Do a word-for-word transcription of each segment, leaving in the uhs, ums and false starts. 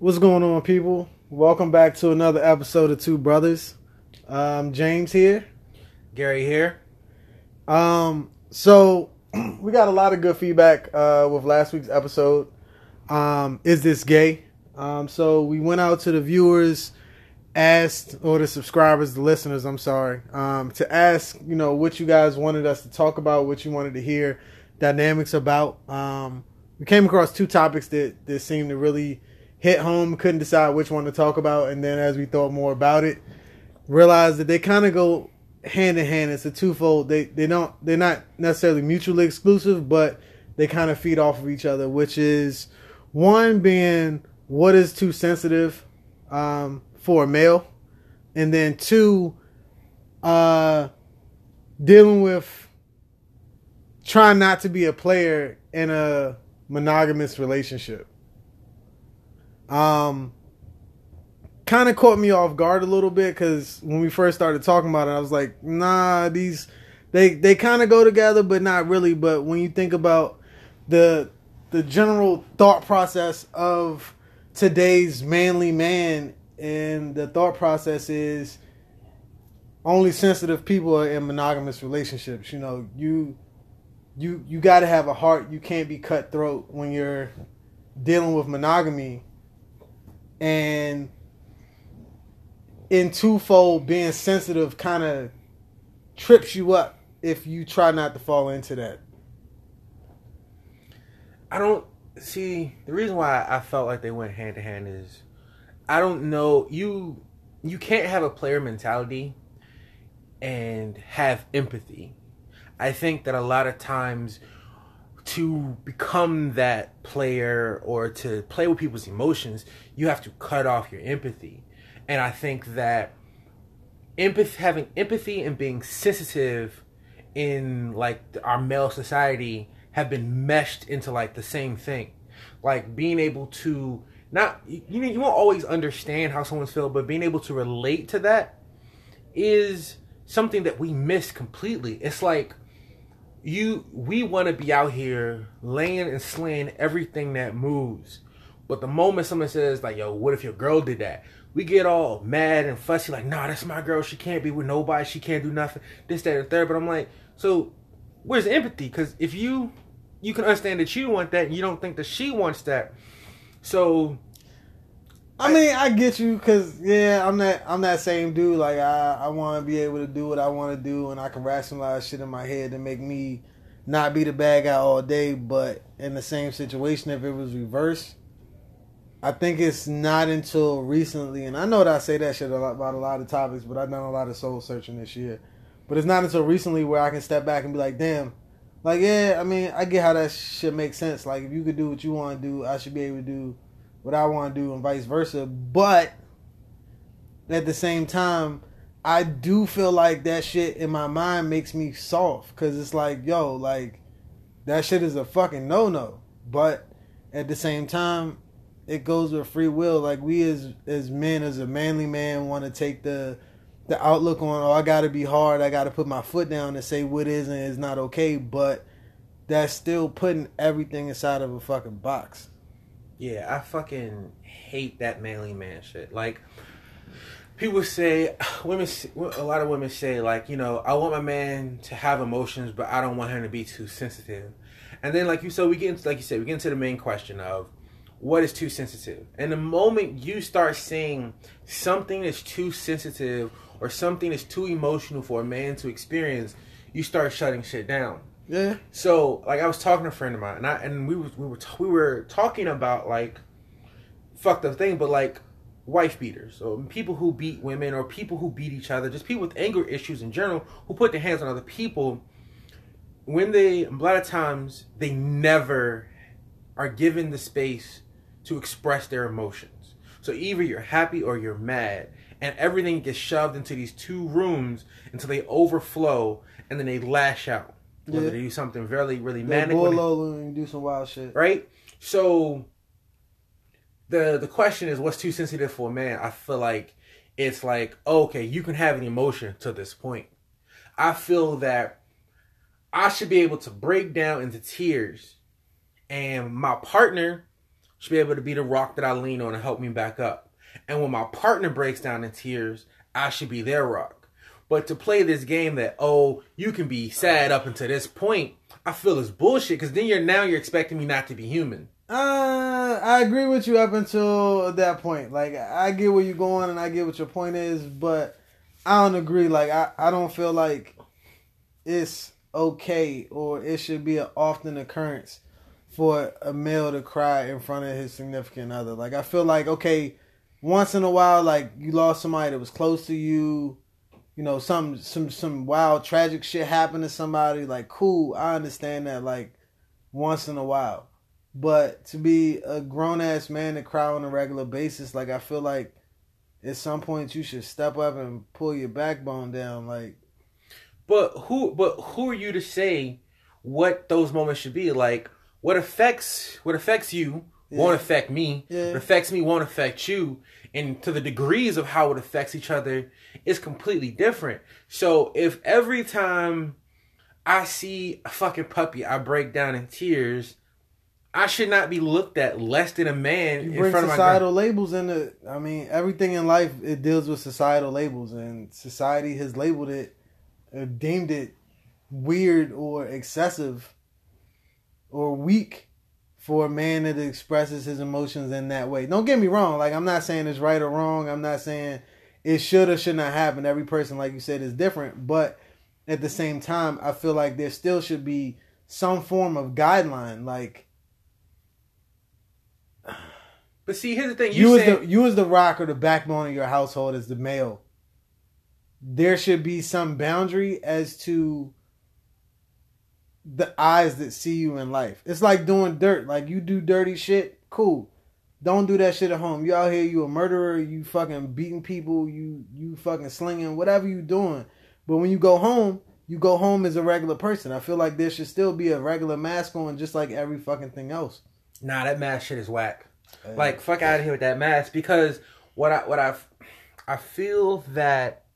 What's going on, people? Welcome back to another episode of Two Brothers. Um, James here. Gary here. Um, so, we got a lot of good feedback uh, with last week's episode. Um, Is this gay? Um, so, we went out to the viewers, asked, or the subscribers, the listeners, I'm sorry, um, to ask, you know, what you guys wanted us to talk about, what you wanted to hear, dynamics about. Um, we came across two topics that, that seemed to really hit home, couldn't decide which one to talk about, and then as we thought more about it, realized that they kind of go hand in hand. It's a twofold. They they don't they're not necessarily mutually exclusive, but they kind of feed off of each other. Which is one being, what is too sensitive um, for a male, and then two, uh, dealing with trying not to be a player in a monogamous relationship. Um, kind of caught me off guard a little bit, because when we first started talking about it, I was like, nah, these, they, they kind of go together, but not really. But when you think about the, the general thought process of today's manly man, and the thought process is only sensitive people are in monogamous relationships. You know, you, you, you got to have a heart. You can't be cutthroat when you're dealing with monogamy. And in twofold, being sensitive kind of trips you up if you try not to fall into that. I don't see the reason why I felt like they went hand to hand is I don't know you you can't have a player mentality and have empathy. I think that a lot of times, to become that player or to play with people's emotions, you have to cut off your empathy. And I think that empathy, having empathy and being sensitive in like our male society have been meshed into like the same thing. Like being able to not, you, you won't always understand how someone's feeling, but being able to relate to that is something that we miss completely. It's like, You, we want to be out here laying and slaying everything that moves. But the moment someone says, like, yo, what if your girl did that? We get all mad and fussy, like, nah, that's my girl. She can't be with nobody. She can't do nothing. This, that, and third. But I'm like, so where's the empathy? Because if you, you can understand that you want that and you don't think that she wants that. So, I, I mean, I get you, because, yeah, I'm that, I'm that same dude. Like, I, I want to be able to do what I want to do, and I can rationalize shit in my head to make me not be the bad guy all day. But in the same situation, if it was reversed, I think it's not until recently, and I know that I say that shit about a lot of topics, but I've done a lot of soul searching this year. But it's not until recently where I can step back and be like, damn, like, yeah, I mean, I get how that shit makes sense. Like, if you could do what you want to do, I should be able to do what I want to do, and vice versa. But at the same time, I do feel like that shit in my mind makes me soft, because it's like, yo, like, that shit is a fucking no-no. But at the same time, it goes with free will. Like, we as as men, as a manly man, want to take the the outlook on, oh, I got to be hard, I got to put my foot down and say what is and is not okay. But that's still putting everything inside of a fucking box. Yeah, I fucking hate that manly man shit. Like, people say, women, a lot of women say, like, you know, I want my man to have emotions, but I don't want him to be too sensitive. And then, like you said, we get into, like you said, we get into the main question of what is too sensitive. And the moment you start seeing something that's too sensitive or something that's too emotional for a man to experience, you start shutting shit down. Yeah. So, like, I was talking to a friend of mine, and I and we was we were t- we were talking about like fucked up thing, but like wife beaters, so people who beat women or people who beat each other, just people with anger issues in general who put their hands on other people. When they a lot of times they never are given the space to express their emotions. So either you're happy or you're mad, and everything gets shoved into these two rooms until they overflow, and then they lash out. Whether yeah. they do something really, really they manic. Boil over and do some wild shit. Right? So, the the question is, what's too sensitive for a man? I feel like it's like, okay, you can have an emotion to this point. I feel that I should be able to break down into tears, and my partner should be able to be the rock that I lean on and help me back up. And when my partner breaks down in tears, I should be their rock. But to play this game that, oh, you can be sad up until this point, I feel is bullshit, because then you're now you're expecting me not to be human. Uh, I agree with you up until that point. Like, I get where you're going and I get what your point is, but I don't agree. Like, I, I don't feel like it's okay or it should be an often occurrence for a male to cry in front of his significant other. Like, I feel like, okay, once in a while, like, you lost somebody that was close to you, you know, some some some wild tragic shit happened to somebody. Like, cool, I understand that, like, once in a while. But to be a grown-ass man to cry on a regular basis, like, I feel like at some point you should step up and pull your backbone down. Like, But who but who are you to say what those moments should be? Like, what affects what affects you yeah. won't affect me. Yeah. What affects me won't affect you. And to the degrees of how it affects each other is completely different. So if every time I see a fucking puppy, I break down in tears, I should not be looked at less than a man in front of my girl. You bring societal labels into, I mean, everything in life, it deals with societal labels. And society has labeled it, or deemed it weird or excessive or weak for a man that expresses his emotions in that way. Don't get me wrong. Like, I'm not saying it's right or wrong. I'm not saying it should or should not happen. Every person, like you said, is different. But at the same time, I feel like there still should be some form of guideline, like, but see, here's the thing. You, you, saying, as the, you as the rock or the backbone of your household as the male, there should be some boundary as to the eyes that see you in life. It's like doing dirt. Like, you do dirty shit, cool. Don't do that shit at home. You out here, you a murderer, you fucking beating people, you, you fucking slinging, whatever you doing. But when you go home, you go home as a regular person. I feel like there should still be a regular mask on, just like every fucking thing else. Nah, that mask shit is whack. Like, fuck out of here with that mask, because what I what I I feel that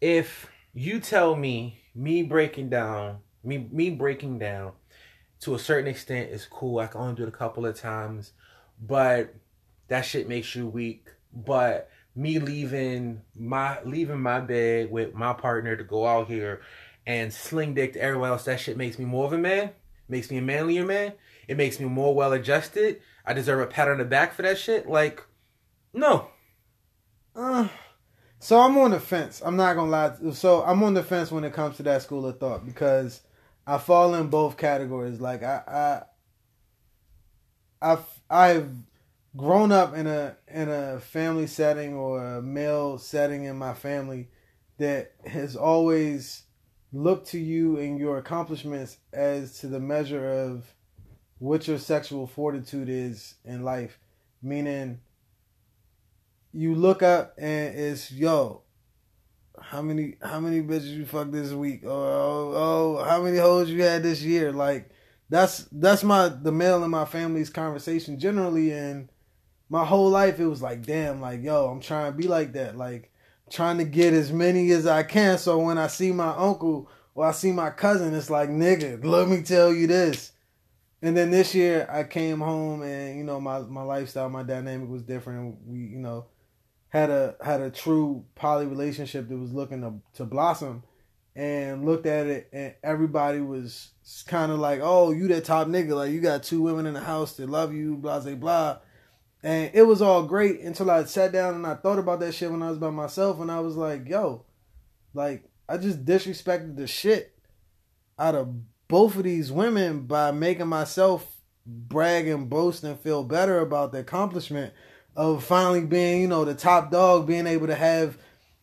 if you tell me me breaking down me me breaking down to a certain extent is cool, I can only do it a couple of times, but that shit makes you weak. But me leaving my leaving my bed with my partner to go out here and sling dick to everyone else, that shit makes me more of a man, makes me a manlier man. It makes me more well-adjusted. I deserve a pat on the back for that shit. Like, no. Uh, so I'm on the fence. I'm not going to lie. So I'm on the fence when it comes to that school of thought, because I fall in both categories. Like, I, I, I've, I've grown up in a, in a family setting or a male setting in my family that has always looked to you and your accomplishments as to the measure of what your sexual fortitude is in life. Meaning, you look up and it's, yo, how many how many bitches you fucked this week? Or oh, oh how many hoes you had this year? Like, that's that's my the male in my family's conversation generally, and my whole life it was like, damn, like, yo, I'm trying to be like that, like, trying to get as many as I can, so when I see my uncle or I see my cousin, it's like, nigga, let me tell you this. And then this year I came home and, you know, my, my lifestyle, my dynamic was different. We, you know, had a had a true poly relationship that was looking to, to blossom, and looked at it and everybody was kind of like, oh, you that top nigga. Like, you got two women in the house that love you, blah, blah, blah. And it was all great until I sat down and I thought about that shit when I was by myself, and I was like, yo, like, I just disrespected the shit out of both of these women by making myself brag and boast and feel better about the accomplishment of finally being, you know, the top dog, being able to have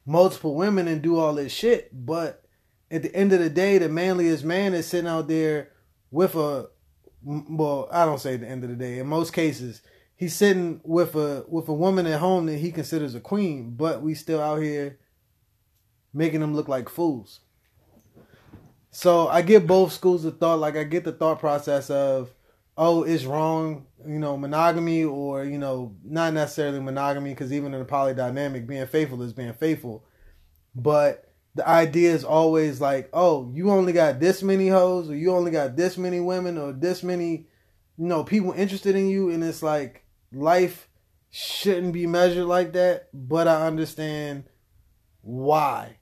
multiple women and do all this shit. But at the end of the day, the manliest man is sitting out there with a, well, I don't say at the end of the day. In most cases, he's sitting with a with a woman at home that he considers a queen, but we still out here making them look like fools. So I get both schools of thought. Like, I get the thought process of, oh, it's wrong, you know, monogamy, or, you know, not necessarily monogamy, because even in a poly dynamic, being faithful is being faithful. But the idea is always like, oh, you only got this many hoes, or you only got this many women, or this many you know, people interested in you, and it's like life shouldn't be measured like that, but I understand why.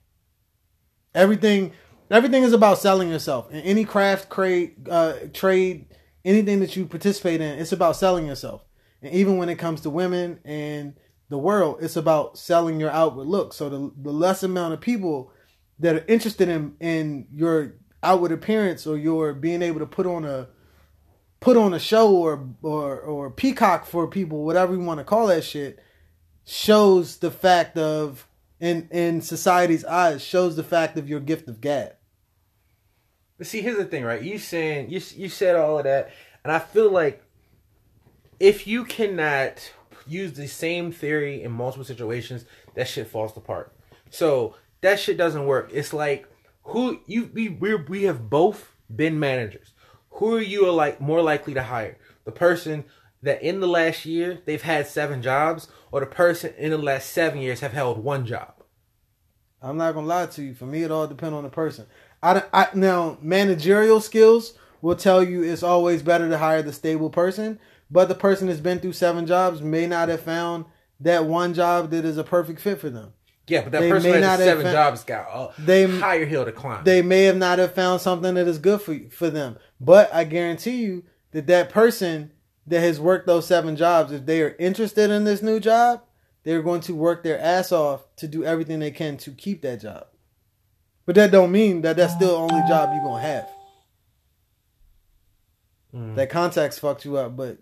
Everything everything is about selling yourself. In any craft, trade, uh, trade, anything that you participate in, it's about selling yourself. And even when it comes to women and the world, it's about selling your outward look. So the, the less amount of people that are interested in, in your outward appearance or your being able to put on a put on a show or or or peacock for people, whatever you want to call that shit, shows the fact of, in in society's eyes, shows the fact of your gift of gab. But see, here's the thing, right? You saying you you said all of that, and I feel like if you cannot use the same theory in multiple situations, that shit falls apart. So that shit doesn't work. It's like, who you we we're, we have both been managers. Who are you like more likely to hire? The person that in the last year they've had seven jobs, or the person in the last seven years have held one job? I'm not gonna lie to you. For me, it all depends on the person. I, I now managerial skills will tell you it's always better to hire the stable person, but the person that's been through seven jobs may not have found that one job that is a perfect fit for them. Yeah, but that they person that seven found, jobs got a they, higher hill to climb. They may have not have found something that is good for you, for them. But I guarantee you that that person that has worked those seven jobs, if they are interested in this new job, they're going to work their ass off to do everything they can to keep that job. But that don't mean that that's still the only job you're going to have. Mm. That context fucked you up, but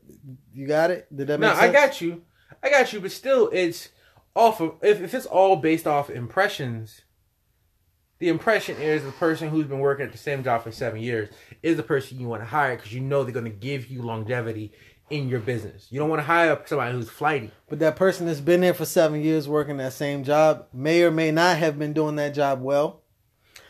you got it? Did that make no, sense? No, I got you. I got you, but still it's... Off of, if, if it's all based off impressions, the impression is the person who's been working at the same job for seven years is the person you want to hire because you know they're going to give you longevity in your business. You don't want to hire somebody who's flighty. But that person that's been there for seven years working that same job may or may not have been doing that job well.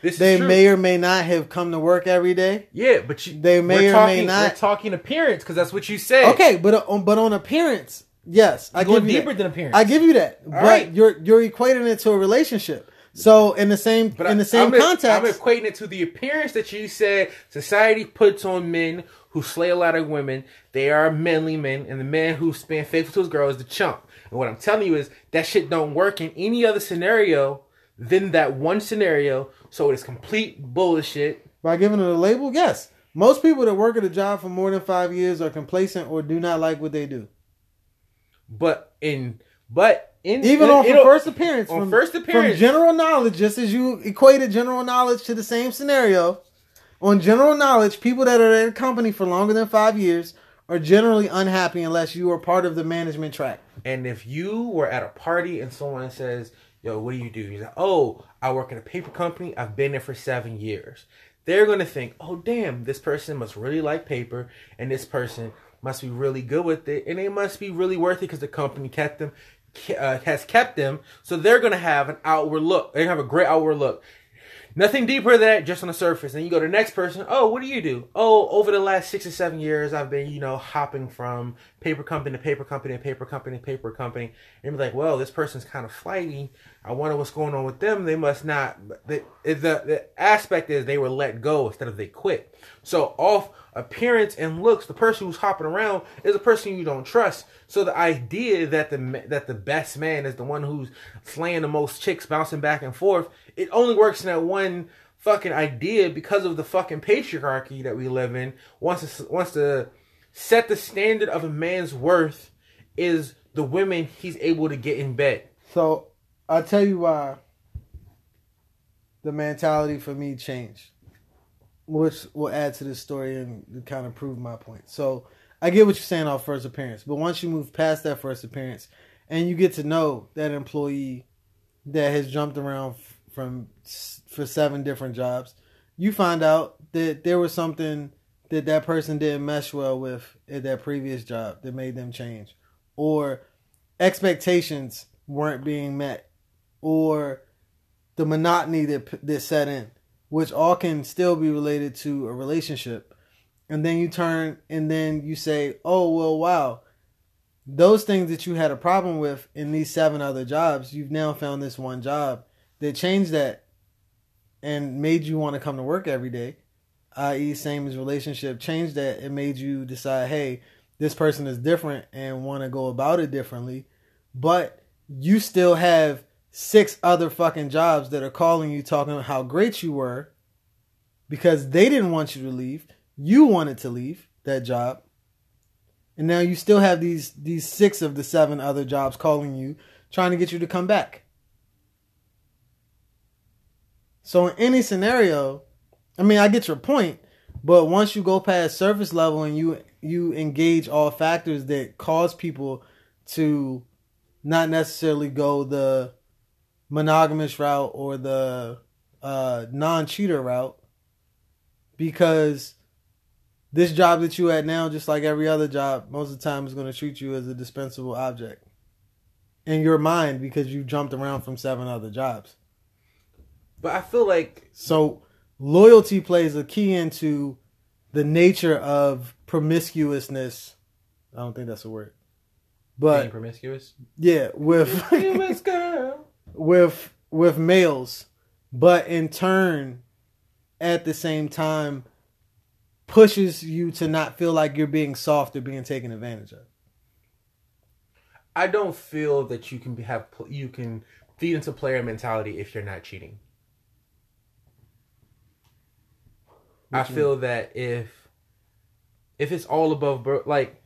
This they is true. May or may not have come to work every day. Yeah, but you, they may or talking, may not. We're talking appearance because that's what you said. Okay, but on, but on appearance. Yes, I give you deeper that. Than appearance. I give you that, all but right. you're you're equating it to a relationship. So in the same but in the same I'm context, a, I'm equating it to the appearance that you said society puts on men who slay a lot of women. They are manly men, and the man who's been faithful to his girl is the chump. And what I'm telling you is that shit don't work in any other scenario than that one scenario. So it's complete bullshit. By giving it a label, yes, most people that work at a job for more than five years are complacent or do not like what they do. But in but in even on from first appearance, on from, first appearance, from general knowledge, just as you equated general knowledge to the same scenario, on general knowledge, people that are at a company for longer than five years are generally unhappy unless you are part of the management track. And if you were at a party and someone says, "Yo, what do you do?" You're like, "Oh, I work at a paper company. I've been there for seven years." They're gonna think, "Oh, damn, this person must really like paper, and this person must be really good with it, and they must be really worth it because the company kept them, uh, has kept them." So they're gonna have an outward look. They have a great outward look. Nothing deeper than that, just on the surface. And you go to the next person. "Oh, what do you do?" "Oh, over the last six or seven years, I've been, you know, hopping from paper company to paper company to paper company to paper company." And you're like, "Well, this person's kind of flighty. I wonder what's going on with them. They must not." The the, the aspect is they were let go instead of they quit. So off appearance and looks, the person who's hopping around is a person you don't trust. So the idea that the that the best man is the one who's slaying the most chicks, bouncing back and forth, it only works in that one fucking idea because of the fucking patriarchy that we live in. Wants to wants to set the standard of a man's worth is the women he's able to get in bed. So I'll tell you why the mentality for me changed, which will add to this story and kind of prove my point. So I get what you're saying off first appearance, but once you move past that first appearance and you get to know that employee that has jumped around from for seven different jobs, you find out that there was something that that person didn't mesh well with at that previous job that made them change, or expectations weren't being met, or the monotony that that set in, which all can still be related to a relationship. And then you turn and then you say, "Oh, well, wow, those things that you had a problem with in these seven other jobs, you've now found this one job that changed that and made you want to come to work every day. that is same as relationship, changed that. It made you decide, hey, this person is different and want to go about it differently. But you still have six other fucking jobs that are calling you, talking about how great you were because they didn't want you to leave. You wanted to leave that job. And now you still have these these six of the seven other jobs calling you, trying to get you to come back. So in any scenario, I mean, I get your point, but once you go past surface level and you you engage all factors that cause people to not necessarily go the monogamous route or the uh, non-cheater route, because this job that you at now, just like every other job, most of the time is going to treat you as a dispensable object in your mind because you jumped around from seven other jobs. But I feel like... So loyalty plays a key into the nature of promiscuousness. I don't think that's a word. But being promiscuous? Yeah, with... Promiscuous girl. with, with males. But in turn, at the same time, pushes you to not feel like you're being soft or being taken advantage of. I don't feel that you can have you can feed into player mentality if you're not cheating. What I feel mean? That if if it's all above, like,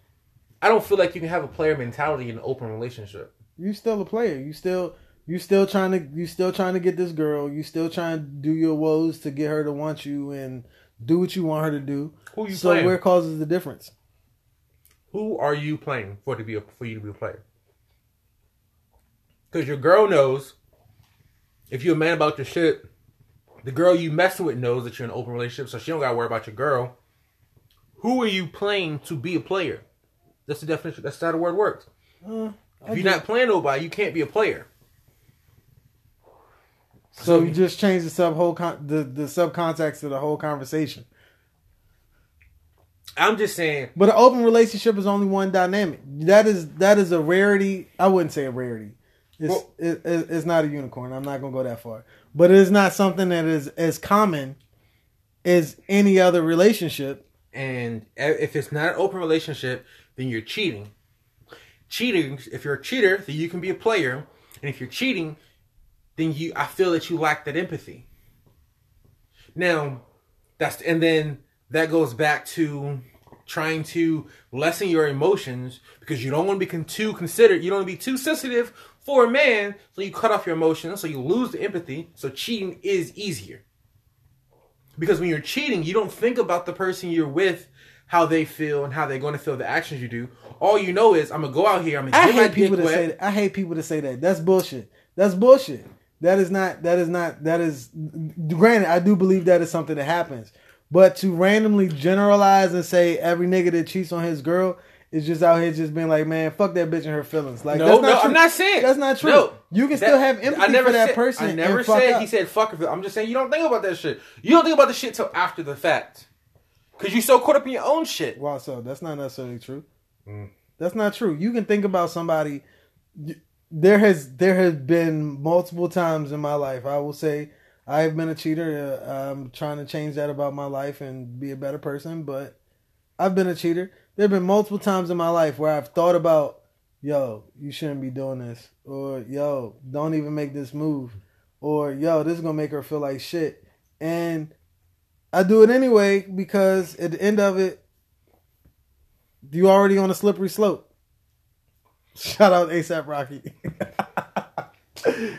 I don't feel like you can have a player mentality in an open relationship. You still a player. You still you still trying to you still trying to get this girl. You still trying to do your woes to get her to want you and do what you want her to do. Who you so playing? Where causes the difference? Who are you playing for to be a, for you to be a player? Because your girl knows, if you're a man about your shit, the girl you mess with knows that you're in an open relationship, so she don't gotta worry about your girl. Who are you playing to be a player? That's the definition. That's how the word works. Uh, if you're not playing nobody, you can't be a player. So you just change the sub whole con- the the subcontext of the whole conversation. I'm just saying, but an open relationship is only one dynamic. That is that is a rarity. I wouldn't say a rarity. It's well, it, it, it's not a unicorn. I'm not gonna go that far. But it is not something that is as common as any other relationship. And if it's not an open relationship, then you're cheating. Cheating. If you're a cheater, then you can be a player. And if you're cheating, then you, I feel that you lack that empathy. Now, that's, and then that goes back to trying to lessen your emotions because you don't want to be too considerate. You don't want to be too sensitive for a man, so you cut off your emotions, so you lose the empathy. So cheating is easier because when you're cheating, you don't think about the person you're with, how they feel and how they're going to feel the actions you do. All you know is I'm gonna go out here. I'm gonna get my dick wet. I hate people to say that. That's bullshit. That's bullshit. That is not, that is not, that is, granted, I do believe that is something that happens. But to randomly generalize and say every nigga that cheats on his girl is just out here just being like, man, fuck that bitch and her feelings. Like, no, that's not no, true. I'm not saying. That's not true. No, you can that, still have empathy I never for that said, person. I never said, up. He said fuck her. I'm just saying you don't think about that shit. You don't think about the shit till after the fact. Because you're so caught up in your own shit. Wow, so that's not necessarily true. Mm. That's not true. You can think about somebody... There has there has been multiple times in my life, I will say, I've been a cheater. Uh, I'm trying to change that about my life and be a better person, but I've been a cheater. There have been multiple times in my life where I've thought about, yo, you shouldn't be doing this, or yo, don't even make this move, or yo, this is going to make her feel like shit. And I do it anyway because at the end of it, you're already on a slippery slope. Shout out ASAP Rocky.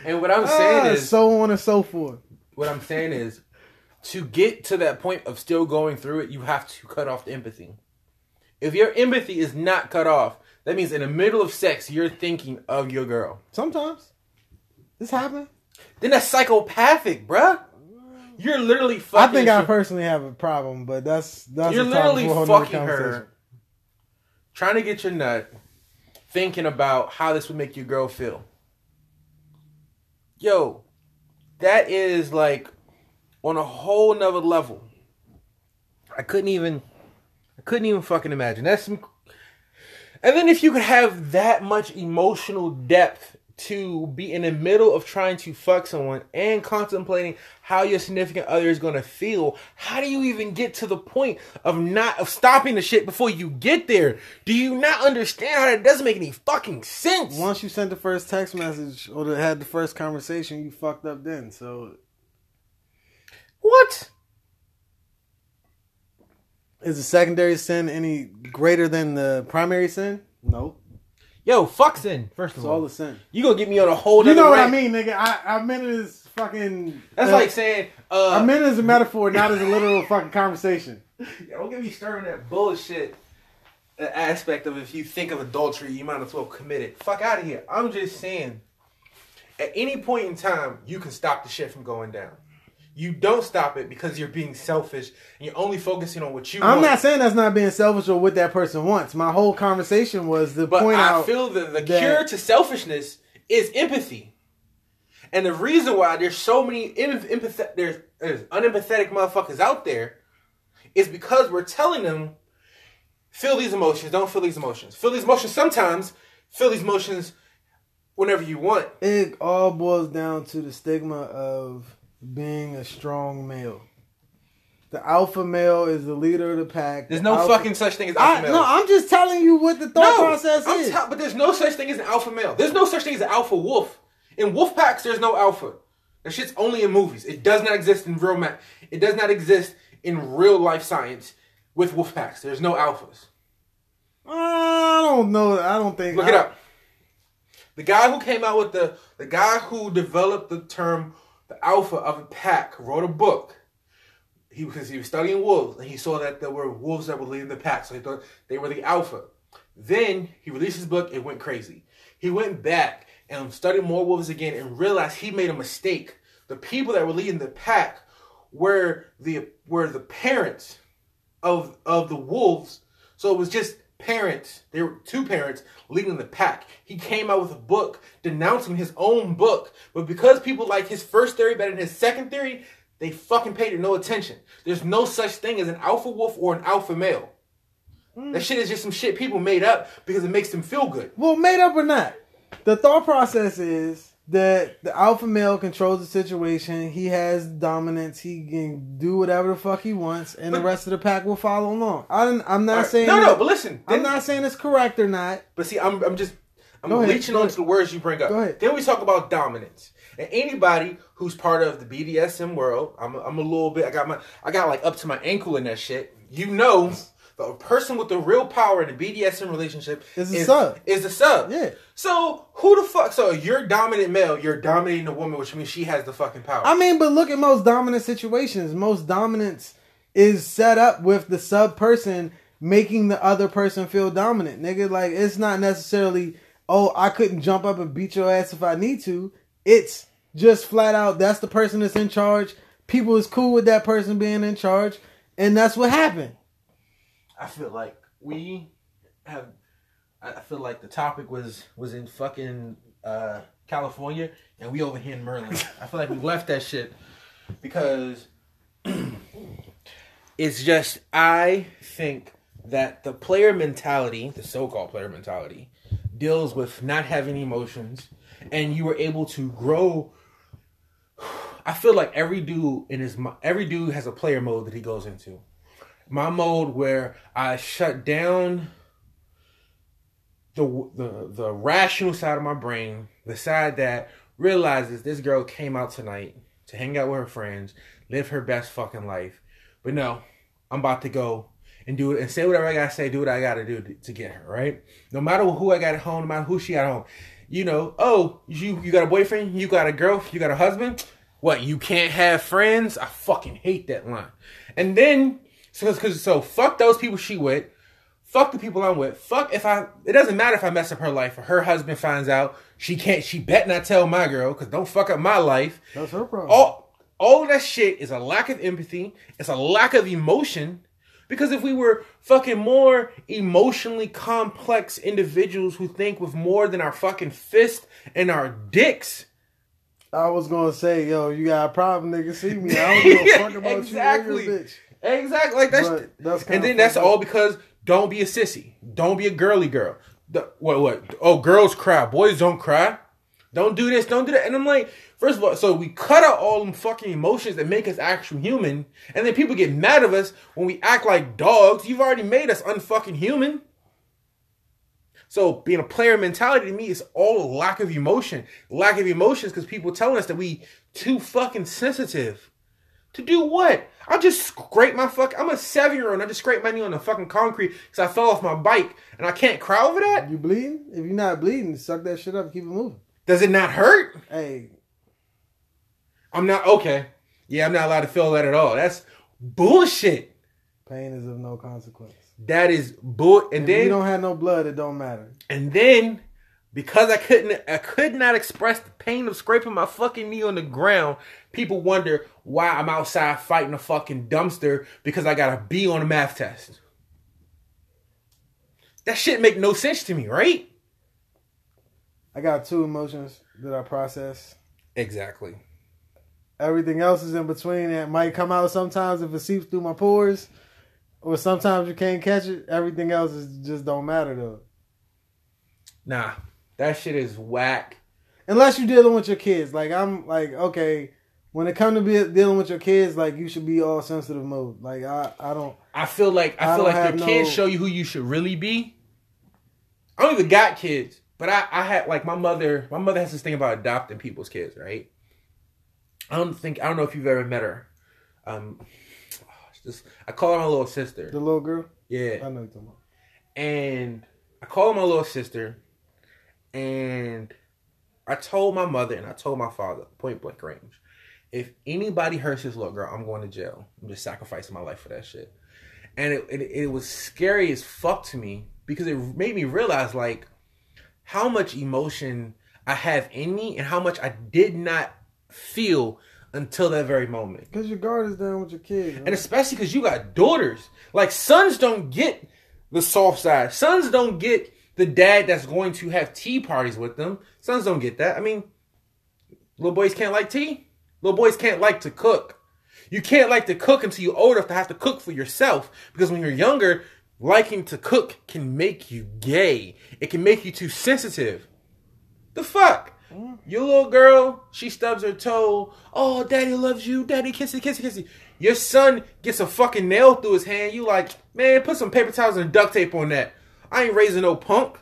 And what I'm saying ah, is... So on and so forth. What I'm saying is, to get to that point of still going through it, you have to cut off the empathy. If your empathy is not cut off, that means in the middle of sex, you're thinking of your girl. Sometimes. This happens. Then that's psychopathic, bruh. You're literally fucking... I think I personally have a problem, but that's... that's you're literally fucking her. Trying to get your nut... Thinking about how this would make your girl feel. Yo, that is like on a whole nother level. I couldn't even, I couldn't even fucking imagine. That's some, and then if you could have that much emotional depth to be in the middle of trying to fuck someone and contemplating how your significant other is going to feel. How do you even get to the point of not of stopping the shit before you get there? Do you not understand how that doesn't make any fucking sense? Once you sent the first text message or had the first conversation, you fucked up then. So what? Is the secondary sin any greater than the primary sin? No. Yo, fuck sin, first of all. It's all the sin. You gonna get me on a whole different You know what rant. I mean, nigga. I, I meant it as fucking... That's uh, like saying... Uh, I meant it as a metaphor, not as a literal fucking conversation. Yeah, don't get me stirring that bullshit aspect of if you think of adultery, you might as well commit it. Fuck out of here. I'm just saying, at any point in time, you can stop the shit from going down. You don't stop it because you're being selfish and you're only focusing on what you want. I'm not saying that's not being selfish or what that person wants. My whole conversation was the point out. But I feel that the cure to selfishness is empathy. And the reason why there's so many empath- there's, there's unempathetic motherfuckers out there is because we're telling them, feel these emotions, don't feel these emotions. Feel these emotions sometimes, feel these emotions whenever you want. It all boils down to the stigma of... being a strong male. The alpha male is the leader of the pack. There's no alpha, fucking such thing as alpha I, male. No, I'm just telling you what the thought no, process I'm is. T- but there's no such thing as an alpha male. There's no such thing as an alpha wolf. In wolf packs, there's no alpha. That shit's only in movies. It does not exist in real ma- It does not exist in real life science with wolf packs. There's no alphas. I don't know. I don't think. Look I, it up. The guy who came out with the the guy who developed the term. The alpha of a pack wrote a book. He was he was studying wolves, and he saw that there were wolves that were leading the pack, so he thought they were the alpha. Then he released his book. It went crazy. He went back and studied more wolves again, and realized he made a mistake. The people that were leading the pack were the were the parents of of the wolves. So it was just parents. There were two parents leading the pack. He came out with a book denouncing his own book, but because people like his first theory better than his second theory, they fucking paid it no attention. There's no such thing as an alpha wolf or an alpha male. Mm. That shit is just some shit people made up because it makes them feel good. Well, made up or not, the thought process is that the alpha male controls the situation. He has dominance. He can do whatever the fuck he wants, and but, the rest of the pack will follow along. I don't, I'm not right. saying no, no. But listen, I'm not saying it's correct or not. But see, I'm, I'm just, I'm Go leeching ahead. onto the words you bring up. Go ahead. Then we talk about dominance, and anybody who's part of the B D S M world, I'm, I'm a little bit. I got my, I got like up to my ankle in that shit. You know, the person with the real power in the B D S M relationship is a sub. Is a sub. Yeah. So who the fuck? So you're dominant male. You're dominating a woman, which means she has the fucking power. I mean, but look at most dominant situations. Most dominance is set up with the sub person making the other person feel dominant, nigga. Like it's not necessarily, oh, I couldn't jump up and beat your ass if I need to. It's just flat out that's the person that's in charge. People is cool with that person being in charge, and that's what happened. I feel like we have, I feel like the topic was, was in fucking uh, California and we over here in Maryland. I feel like we left that shit because it's just, I think that the player mentality, the so-called player mentality, deals with not having emotions, and you were able to grow. I feel like every dude in his, every dude has a player mode that he goes into. My mode where I shut down the, the the rational side of my brain, the side that realizes this girl came out tonight to hang out with her friends, live her best fucking life. But no, I'm about to go and do it and say whatever I gotta say, do what I gotta do to, to get her, right? No matter who I got at home, no matter who she got at home. You know, oh, you, you got a boyfriend, you got a girlfriend, you got a husband? What, you can't have friends? I fucking hate that line. And then... So, cause, so fuck those people she with, fuck the people I'm with, fuck if I, it doesn't matter if I mess up her life or her husband finds out, she can't, she bet not tell my girl, cause don't fuck up my life. That's her problem. All, all that shit is a lack of empathy, it's a lack of emotion, because if we were fucking more emotionally complex individuals who think with more than our fucking fist and our dicks... I was gonna say, yo, you got a problem, nigga, see me, I don't give a fuck about exactly. you, nigga, bitch. Exactly, like that's, that's and then that's all because don't be a sissy, don't be a girly girl. The, what what? Oh, girls cry, boys don't cry. Don't do this. Don't do that. And I'm like, first of all, so we cut out all them fucking emotions that make us actual human. And then people get mad at us when we act like dogs. You've already made us unfucking human. So being a player mentality to me is all lack of emotion. Lack of emotions because people telling us that we too fucking sensitive. To do what? I just scrape my fuck. I'm a seven-year-old and I just scraped my knee on the fucking concrete because I fell off my bike and I can't cry over that? You bleeding? If you're not bleeding, suck that shit up and keep it moving. Does it not hurt? Hey. I'm not, okay. Yeah, I'm not allowed to feel that at all. That's bullshit. Pain is of no consequence. That is bull. And if then you don't have no blood, it don't matter. And then, because I couldn't, I could not express the pain of scraping my fucking knee on the ground. People wonder why I'm outside fighting a fucking dumpster because I got a B on a math test. That shit make no sense to me, right? I got two emotions that I process. Exactly. Everything else is in between. It might come out sometimes if it seeps through my pores. Or sometimes you can't catch it. Everything else is just don't matter, though. Nah, that shit is whack. Unless you're dealing with your kids. Like, I'm like, okay, when it comes to be dealing with your kids, like, you should be all sensitive mode. Like, I, I don't... I feel like I, I feel like your kids no... show you who you should really be. I don't even got kids. But I, I had, like, my mother... My mother has this thing about adopting people's kids, right? I don't think... I don't know if you've ever met her. Um... Just, I call her my little sister. The little girl? Yeah. I know you're talking about. And I called my little sister, and I told my mother and I told my father, point blank range, if anybody hurts this little girl, I'm going to jail. I'm just sacrificing my life for that shit. And it, it, it was scary as fuck to me because it made me realize, like, how much emotion I have in me and how much I did not feel until that very moment. Because your guard is down with your kid. Right? And especially because you got daughters. Like, sons don't get the soft side. Sons don't get the dad that's going to have tea parties with them. Sons don't get that. I mean, little boys can't like tea. Little boys can't like to cook. You can't like to cook until you're old enough to have to cook for yourself. Because when you're younger, liking to cook can make you gay. It can make you too sensitive. The fuck? Your little girl, she stubs her toe. Oh, daddy loves you. Daddy, kissy, kissy, kissy. Your son gets a fucking nail through his hand. You like, man, put some paper towels and duct tape on that. I ain't raising no punk.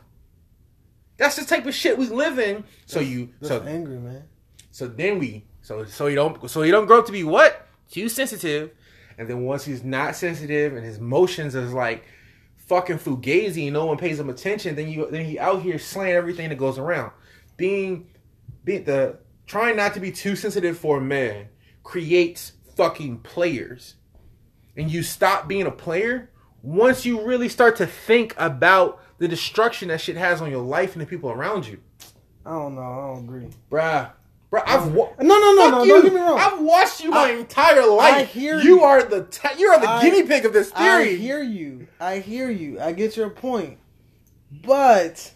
That's the type of shit we live in. So that's, you, that's so angry, man. So then we, so so you don't, so you don't grow up to be what? Too sensitive. And then once he's not sensitive and his emotions is like fucking fugazi and no one pays him attention, then you, then he out here slaying everything that goes around. Being The, trying not to be too sensitive for a man creates fucking players. And you stop being a player once you really start to think about the destruction that shit has on your life and the people around you. I don't know. I don't agree. Bruh. Bruh, I've... Wa- no, no, no, no. You. Don't get me wrong. I've watched you my I, entire life. I hear you. You are the, te- you are the I, guinea pig of this theory. I hear you. I hear you. I get your point. But...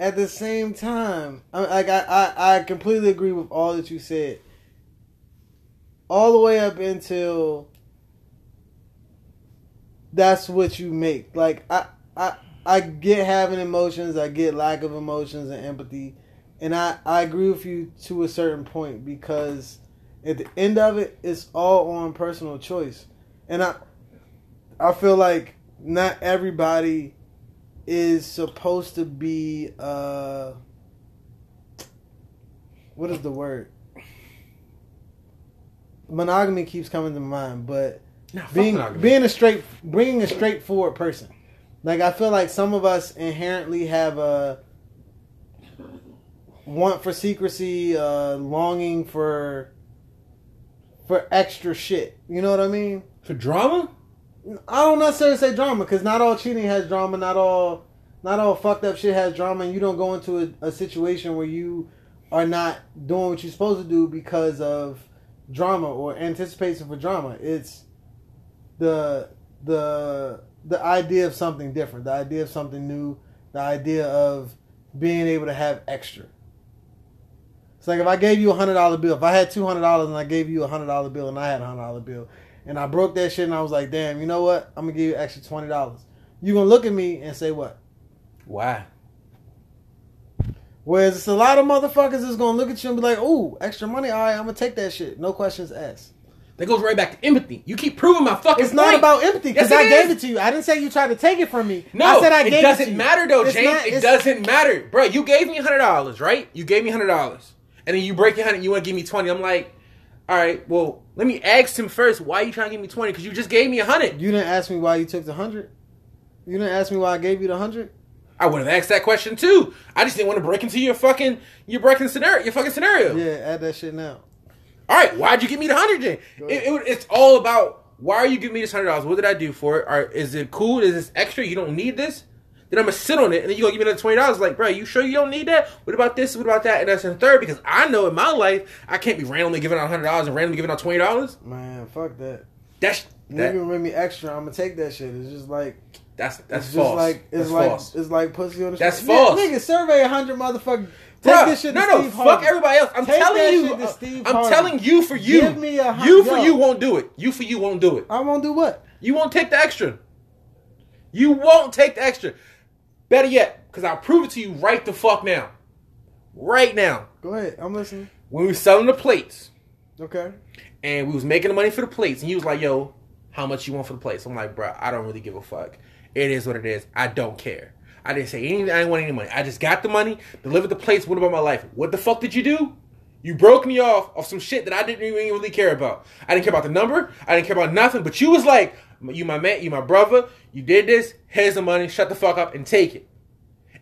at the same time, I, like I, I, I completely agree with all that you said. All the way up until that's what you make. Like I, I, I get having emotions. I get lack of emotions and empathy, and I, I agree with you to a certain point because at the end of it, it's all on personal choice, and I, I feel like not everybody is supposed to be, uh, what is the word? Monogamy keeps coming to mind, but nah, being being a straight, being a straightforward person. Like, I feel like some of us inherently have a want for secrecy, uh, longing for, for extra shit. You know what I mean? For drama? I don't necessarily say drama because not all cheating has drama. Not all, not all fucked up shit has drama. And you don't go into a, a situation where you are not doing what you're supposed to do because of drama or anticipation for drama. It's the the the idea of something different, the idea of something new, the idea of being able to have extra. It's like if I gave you a hundred dollar bill, if I had two hundred dollars and I gave you a hundred dollar bill and I had a hundred dollar bill. And I broke that shit and I was like, damn, you know what? I'm going to give you an extra twenty dollars. You're going to look at me and say what? Why? Whereas it's a lot of motherfuckers that's going to look at you and be like, ooh, extra money. All right, I'm going to take that shit. No questions asked. That goes right back to empathy. You keep proving my fucking It's point. Not about empathy because yes, I is. gave it to you. I didn't say you tried to take it from me. No, I said I gave it doesn't it to matter, you. Though, it's James. Not, it doesn't matter. Bro, you gave me one hundred dollars, right? You gave me one hundred dollars. And then you break your one hundred dollars. You want to give me twenty dollars. I'm like, all right, well, let me ask him first. Why are you trying to give me twenty dollars? Because you just gave me one hundred dollars. You didn't ask me why you took the one hundred dollars. You didn't ask me why I gave you the one hundred dollars. I would have asked that question too. I just didn't want to break into your fucking your breaking scenario. Your fucking scenario. Yeah, add that shit now. All right, why'd you give me the hundred then? It, it, it's all about why are you giving me this hundred dollars? What did I do for it? Or is it cool? Is this extra? You don't need this? Then I'm gonna sit on it, and then you gonna give me another twenty dollars? Like, bro, you sure you don't need that? What about this? What about that? And that's in third because I know in my life I can't be randomly giving out hundred dollars and randomly giving out twenty dollars. Man, fuck that. That's that. Even with me extra, I'm gonna take that shit. It's just like. That's that's it's false. Like, it's that's like false. It's like pussy on the that's shit. That's false. Nigga, survey a hundred motherfuckers. Take Bruh, this shit to no, Steve no, Harvey. Fuck everybody else. I'm Take telling you. Uh, I'm Harvey. telling you for you. Give me a hundred. You for Yo. you won't do it. You for you won't do it. I won't do what? You won't take the extra. You won't take the extra. Better yet, because I'll prove it to you right the fuck now. Right now. Go ahead. I'm listening. When we were selling the plates. Okay. And we was making the money for the plates. And he was like, yo, how much you want for the plates? I'm like, bro, I don't really give a fuck. It is what it is. I don't care. I didn't say anything. I didn't want any money. I just got the money, delivered the plates, went about my life. What the fuck did you do? You broke me off of some shit that I didn't even really care about. I didn't care about the number. I didn't care about nothing. But you was like, you my man, you my brother. You did this. Here's the money. Shut the fuck up and take it.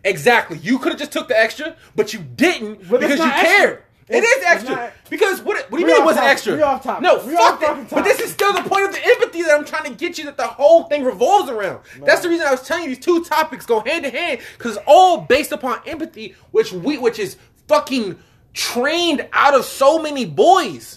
Exactly. You could have just took the extra, but you didn't but because you extra. cared. It it's, is extra. Not, because what, what do you mean it wasn't extra? We're off topic. No, we're fuck that. But this is still the point of the empathy that I'm trying to get you that the whole thing revolves around. Man. That's the reason I was telling you these two topics go hand in hand because it's all based upon empathy, which we, which is fucking trained out of so many boys.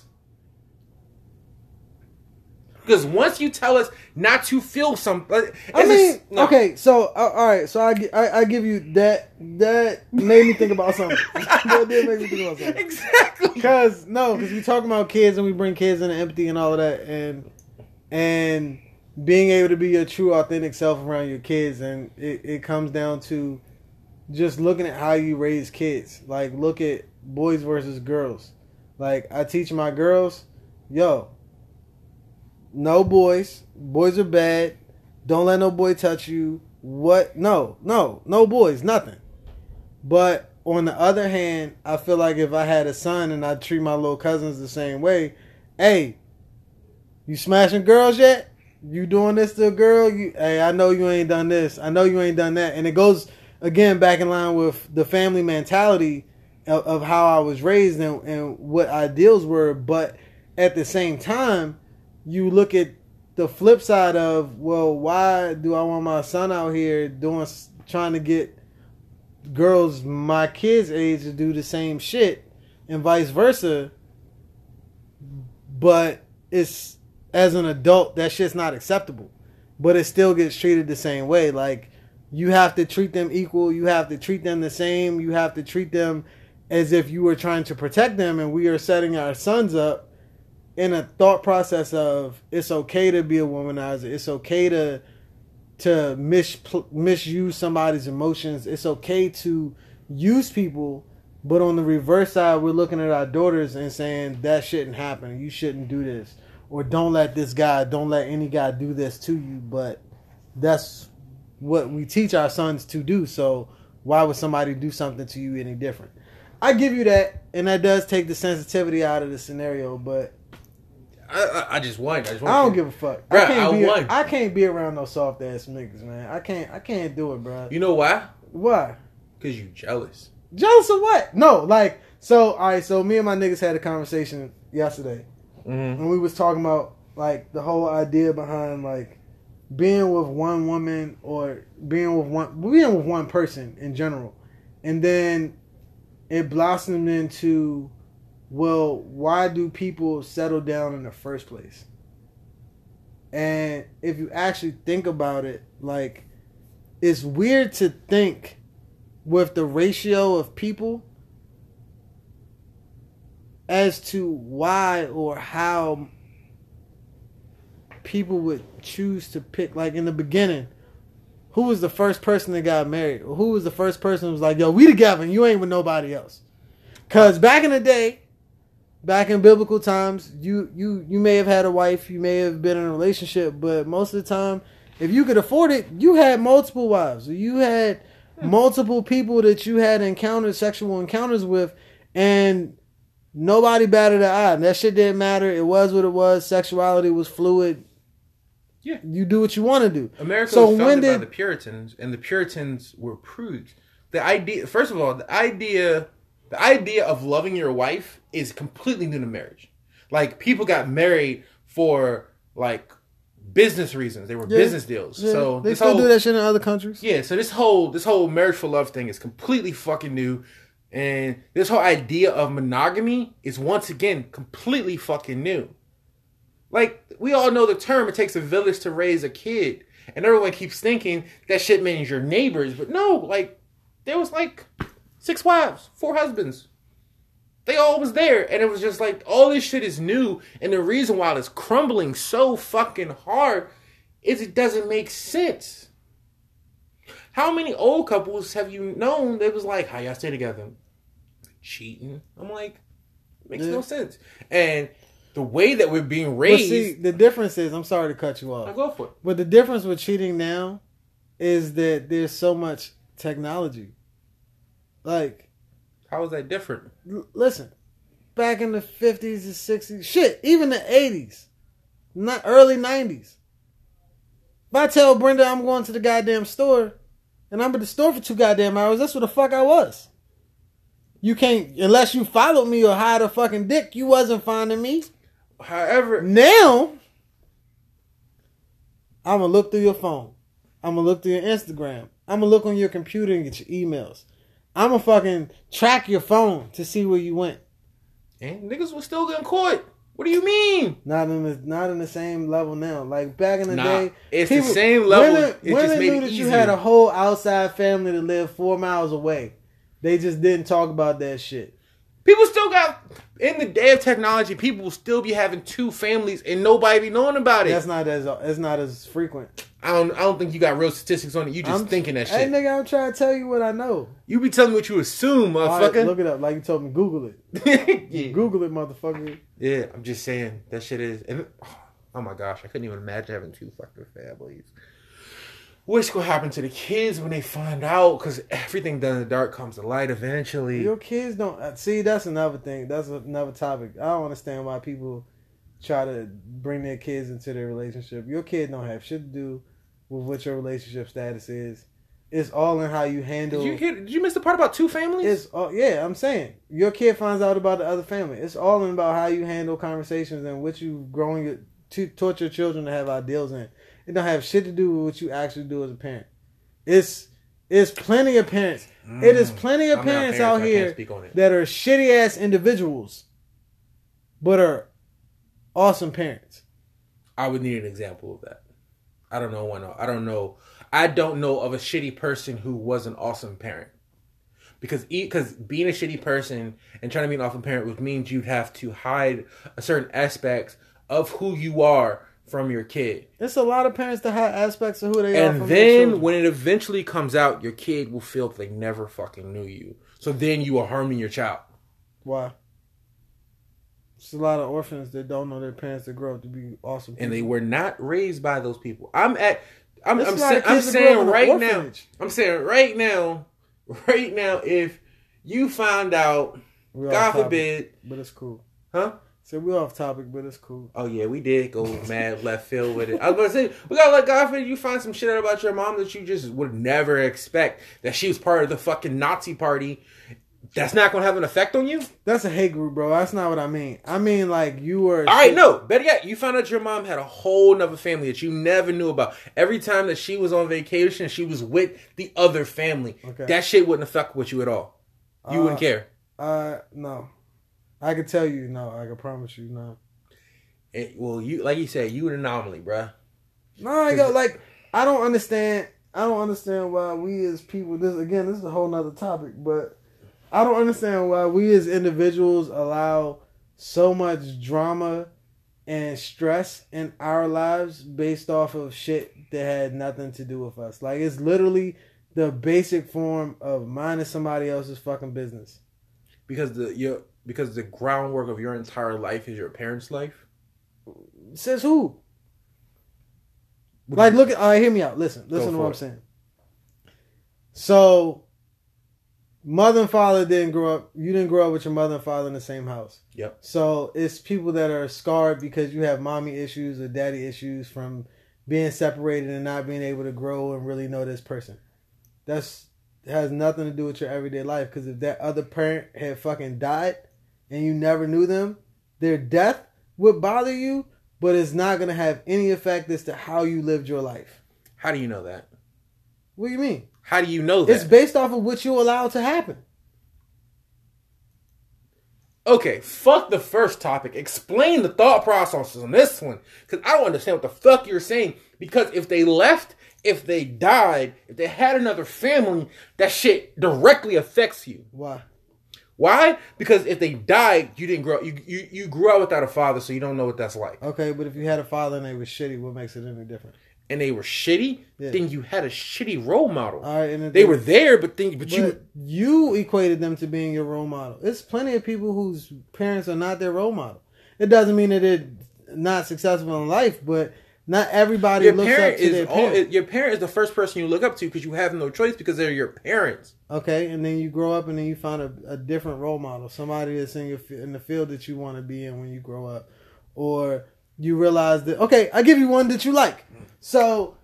Because once you tell us not to feel something, I mean, just, no. okay, so uh, all right, so I, I I give you that that made me think about something. That did make me think about something. Exactly. Because no, because we talk about kids and we bring kids into empathy and all of that, and and being able to be your true, authentic self around your kids, and it, it comes down to just looking at how you raise kids. Like, look at boys versus girls. Like, I teach my girls, yo. No boys. Boys are bad. Don't let no boy touch you. What? No, no, no boys, nothing. But on the other hand, I feel like if I had a son and I treat my little cousins the same way, hey, you smashing girls yet? You doing this to a girl? You, hey, I know you ain't done this. I know you ain't done that. And it goes, again, back in line with the family mentality of, of how I was raised and, and what ideals were. But at the same time, you look at the flip side of, well, why do I want my son out here doing, trying to get girls my kids' age to do the same shit and vice versa? But it's, as an adult, that shit's not acceptable. But it still gets treated the same way. Like, you have to treat them equal. You have to treat them the same. You have to treat them as if you were trying to protect them, and we are setting our sons up in a thought process of it's okay to be a womanizer, it's okay to to mis, misuse somebody's emotions, it's okay to use people, but on the reverse side, we're looking at our daughters and saying that shouldn't happen, you shouldn't do this, or don't let this guy, don't let any guy do this to you, but that's what we teach our sons to do, so why would somebody do something to you any different? I give you that, and that does take the sensitivity out of the scenario, but I, I, I just won. I, just won I don't give a fuck. Bruh, I, can't I, be, won. I can't be around no soft ass niggas, man. I can't. I can't do it, bro. You know why? Why? Because you jealous. Jealous of what? No, like so. All right, so me and my niggas had a conversation yesterday, mm-hmm. and we was talking about like the whole idea behind like being with one woman or being with one being with one person in general, and then it blossomed into. Well, why do people settle down in the first place? And if you actually think about it, like, it's weird to think with the ratio of people as to why or how people would choose to pick. Like, in the beginning, who was the first person that got married? Who was the first person who was like, yo, we together and you ain't with nobody else? Because back in the day, back in biblical times, you, you, you may have had a wife, you may have been in a relationship, but most of the time, if you could afford it, you had multiple wives. You had multiple people that you had encountered, sexual encounters with, and nobody batted an eye. That shit didn't matter. It was what it was. Sexuality was fluid. Yeah. You do what you want to do. America so was founded did... by the Puritans, and the Puritans were prudes. The idea, first of all, the idea, the idea of loving your wife is completely new to marriage. Like, people got married for, like, business reasons. They were yeah. business deals. Yeah. So they still whole, do that shit in other countries. Yeah, so this whole this whole marriage for love thing is completely fucking new. And this whole idea of monogamy is, once again, completely fucking new. Like, we all know the term, it takes a village to raise a kid. And everyone keeps thinking that shit means your neighbors. But no, like, there was like six wives, four husbands. They all was there. And it was just like, all this shit is new. And the reason why it's crumbling so fucking hard is it doesn't make sense. How many old couples have you known that was like, how y'all stay together? Cheating. I'm like, it makes yeah. no sense. And the way that we're being raised. But see, the difference is, I'm sorry to cut you off. I go for it. But the difference with cheating now is that there's so much technology. Like, how is that different? L- listen, back in the fifties and sixties, shit, even the eighties, not early nineties. If I tell Brenda I'm going to the goddamn store, and I'm at the store for two goddamn hours, that's what the fuck I was. You can't, unless you followed me or hired a fucking dick, you wasn't finding me. However, now I'm gonna look through your phone. I'm gonna look through your Instagram. I'm gonna look on your computer and get your emails. I'm gonna fucking track your phone to see where you went. And niggas was still getting caught. What do you mean? Not in the not in the same level now. Like back in the nah, day, it's people, the same level. Women, it women just made knew it that easier. You had a whole outside family that lived four miles away. They just didn't talk about that shit. People still got, in the day of technology, people will still be having two families and nobody be knowing about it. That's not as that's not as frequent. I don't I don't think you got real statistics on it. You just I'm, thinking that shit. Hey, nigga, I'm trying to tell you what I know. You be telling me what you assume, motherfucker. Right, look it up like you told me. Google it. yeah. Google it, motherfucker. Yeah, I'm just saying. That shit is... And, oh, my gosh. I couldn't even imagine having two fucking families. What's going to happen to the kids when they find out? Because everything done in the dark comes to light eventually. Your kids don't... See, that's another thing. That's another topic. I don't understand why people try to bring their kids into their relationship. Your kid don't have shit to do with what your relationship status is. It's all in how you handle... Did you, hear, did you miss the part about two families? It's all, yeah, I'm saying. Your kid finds out about the other family. It's all in about how you handle conversations and what you've grown your, to, taught your children to have ideals in. It don't have shit to do with what you actually do as a parent. It's it's plenty of parents. Mm. It is plenty of parents, parents out I here that are shitty-ass individuals but are awesome parents. I would need an example of that. I don't know one. I don't know. I don't know of a shitty person who was an awesome parent. Because because being a shitty person and trying to be an awesome parent would mean you'd have to hide a certain aspect of who you are from your kid. There's a lot of parents that have aspects of who they and are. And then when it eventually comes out, your kid will feel they never fucking knew you. So then you are harming your child. Why? There's a lot of orphans that don't know their parents that grow up to be awesome people. And they were not raised by those people. I'm at I'm I'm, sa- I'm saying right now. I'm saying right now, right now if you find out, God forbid, but it's cool. Huh? So we're off topic, but it's cool. Oh, yeah, we did go mad left field with it. I was going to say, we got to let God forbid you find some shit out about your mom that you just would never expect. That she was part of the fucking Nazi party. That's not going to have an effect on you? That's a hate group, bro. That's not what I mean. I mean, like, you were... All right, shit. No. Better yet, you found out your mom had a whole nother family that you never knew about. Every time that she was on vacation, she was with the other family. Okay. That shit wouldn't affect with you at all. You uh, wouldn't care. Uh, no. I could tell you no. I can promise you no. It, well, you like you said, you an anomaly, bruh. No, I go like I don't understand. I don't understand why we as people. This again, this is a whole nother topic, but I don't understand why we as individuals allow so much drama and stress in our lives based off of shit that had nothing to do with us. Like, it's literally the basic form of minding somebody else's fucking business. Because the your because the groundwork of your entire life is your parents' life? Says who? Like, look at... All right, hear me out. Listen. Listen to what I'm saying. So, mother and father didn't grow up... You didn't grow up with your mother and father in the same house. Yep. So, it's people that are scarred because you have mommy issues or daddy issues from being separated and not being able to grow and really know this person. That's... has nothing to do with your everyday life, because if that other parent had fucking died and you never knew them, their death would bother you, but it's not going to have any effect as to how you lived your life. How do you know that? What do you mean? How do you know that? It's based off of what you allow to happen. Okay, fuck the first topic. Explain the thought process on this one, because I don't understand what the fuck you're saying, because if they left... If they died, if they had another family, that shit directly affects you. Why? Why? Because if they died, you didn't grow up. You, you, you grew up without a father, so you don't know what that's like. Okay, but if you had a father and they were shitty, what makes it any different? And they were shitty? Yeah. Then you had a shitty role model. All right, and they were there, but, think, but, but you... You equated them to being your role model. There's plenty of people whose parents are not their role model. It doesn't mean that they're not successful in life, but... Not everybody your looks up to is their parent. All, your parent is the first person you look up to because you have no choice because they're your parents. Okay, and then you grow up and then you find a, a different role model. Somebody that's in, your, in the field that you want to be in when you grow up. Or you realize that, okay, I give you one that you like. So,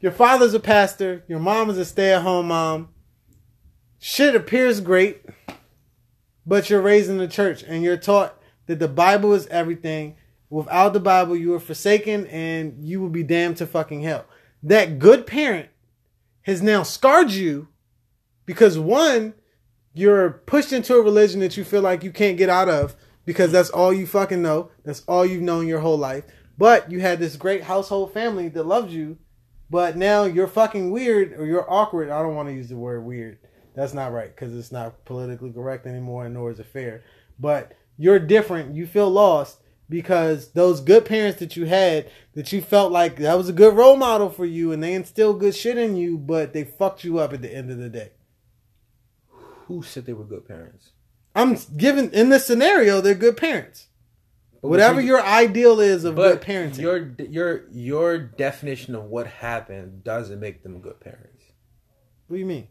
your father's a pastor. Your mom is a stay-at-home mom. Shit appears great, but you're raised in the church and you're taught that the Bible is everything. Without the Bible, you are forsaken and you will be damned to fucking hell. That good parent has now scarred you because, one, you're pushed into a religion that you feel like you can't get out of because that's all you fucking know. That's all you've known your whole life. But you had this great household family that loved you, but now you're fucking weird or you're awkward. I don't want to use the word weird. That's not right because it's not politically correct anymore and nor is it fair. But you're different. You feel lost. Because those good parents that you had, that you felt like that was a good role model for you and they instilled good shit in you, but they fucked you up at the end of the day. Who said they were good parents? I'm giving, in this scenario, they're good parents. But whatever your ideal is of good parenting. Your, your, your definition of what happened doesn't make them good parents. What do you mean?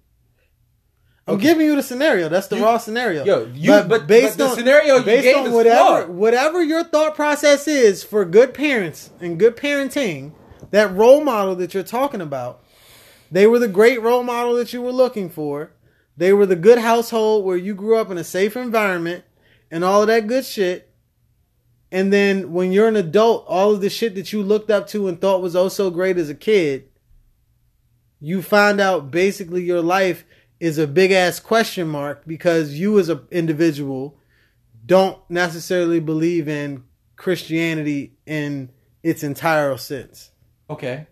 I'm okay. giving you the scenario. That's the you, raw scenario. Yo, you, but, but based but the on scenario, based you gave on whatever flawed. whatever your thought process is for good parents and good parenting, that role model that you're talking about, they were the great role model that you were looking for. They were the good household where you grew up in a safe environment and all of that good shit. And then when you're an adult, all of the shit that you looked up to and thought was oh so great as a kid, you find out basically your life is a big ass question mark because you as an individual don't necessarily believe in Christianity in its entire sense. Okay.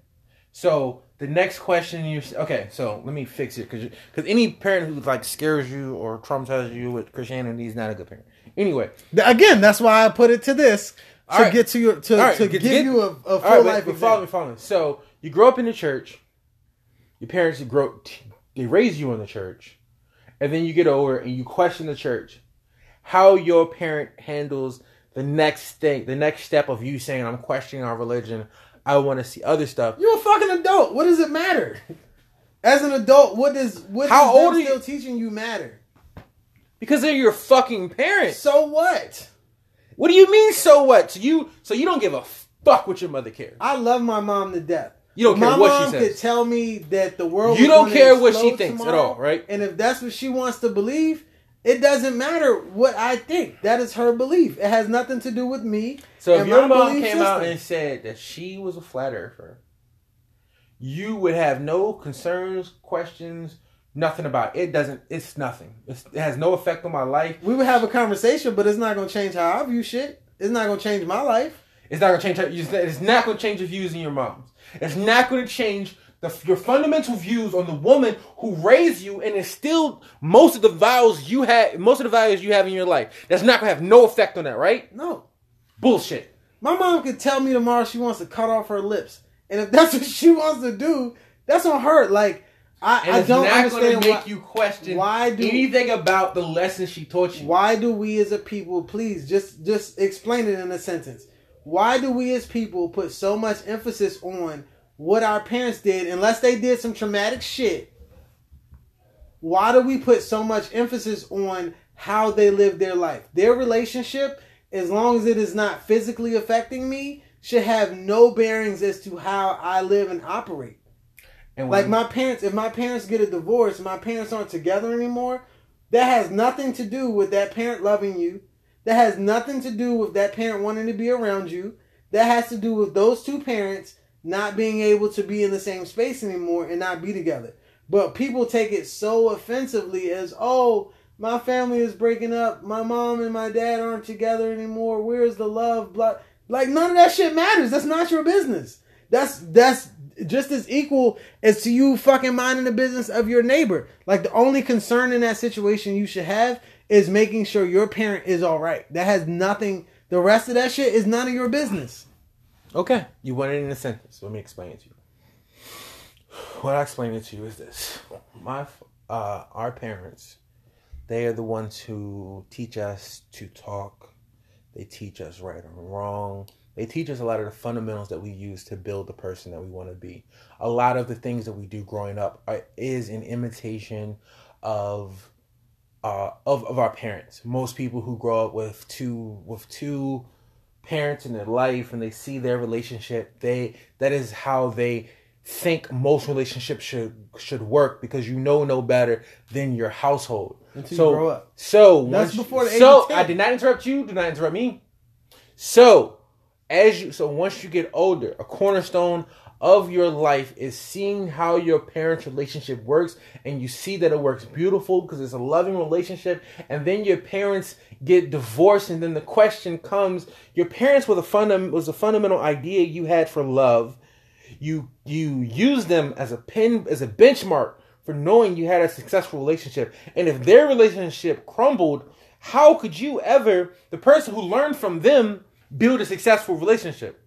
So the next question you... Okay, so let me fix it. Because because any parent who like scares you or traumatizes you with Christianity is not a good parent. Anyway. Again, that's why I put it to this. To right. get to your... To, right. to get, give get, you a, a full right, life of follow me, follow me. So you grow up in the church. Your parents grow... They raise you in the church, and then you get older and you question the church. How your parent handles the next thing, the next step of you saying, I'm questioning our religion. I want to see other stuff. You're a fucking adult. What does it matter? As an adult, what does what How does old them are still you? teaching you matter? Because they're your fucking parents. So what? What do you mean, so what? So you, so you don't give a fuck what your mother cares. I love my mom to death. You don't care my what she says. My mom could tell me that the world You don't care what she thinks tomorrow, at all, right? And if that's what she wants to believe, it doesn't matter what I think. That is her belief. It has nothing to do with me. So if your mom came system. out and said that she was a flat earther, you would have no concerns, questions, nothing about it. It doesn't, it's nothing. It's, it has no effect on my life. We would have a conversation, but it's not going to change how I view shit. It's not going to change my life. It's not going to change her, it's not going to change your views in your mom's. It's not going to change the, your fundamental views on the woman who raised you and instilled most of the values you had, most of the values you have in your life. That's not going to have no effect on that, right? No. Bullshit. My mom could tell me tomorrow she wants to cut off her lips. And if that's what she wants to do, that's on her. Like, I, I don't understand why. It's not going to make you question why do, anything about the lesson she taught you. Why do we as a people, please, just, just explain it in a sentence. Why do we as people put so much emphasis on what our parents did, unless they did some traumatic shit? Why do we put so much emphasis on how they live their life? Their relationship, as long as it is not physically affecting me, should have no bearings as to how I live and operate. And like my parents, if my parents get a divorce, my parents aren't together anymore, that has nothing to do with that parent loving you. That has nothing to do with that parent wanting to be around you. That has to do with those two parents not being able to be in the same space anymore and not be together. But people take it so offensively as, oh, my family is breaking up. My mom and my dad aren't together anymore. Where's the love? Blah. Like, none of that shit matters. That's not your business. That's that's just as equal as to you fucking minding the business of your neighbor. Like, the only concern in that situation you should have is making sure your parent is all right. That has nothing. The rest of that shit is none of your business. Okay. You want it in a sentence. Let me explain it to you. What I explain it to you is this. My, uh, our parents... They are the ones who teach us to talk. They teach us right and wrong. They teach us a lot of the fundamentals that we use to build the person that we want to be. A lot of the things that we do growing up are, is an imitation of, uh, of of our parents. Most people who grow up with two with two parents in their life and they see their relationship, they that is how they think most relationships should should work, because you know no better than your household. Until so, you grow up. So that's once, before the age so of ten. I did not interrupt you. Do not interrupt me. So as you so once you get older, a cornerstone of your life is seeing how your parents' relationship works, and you see that it works beautiful because it's a loving relationship. And then your parents get divorced, and then the question comes: your parents were the funda- was the fundamental idea you had for love. You you use them as a pin as a benchmark for knowing you had a successful relationship. And if their relationship crumbled, how could you ever, the person who learned from them, build a successful relationship?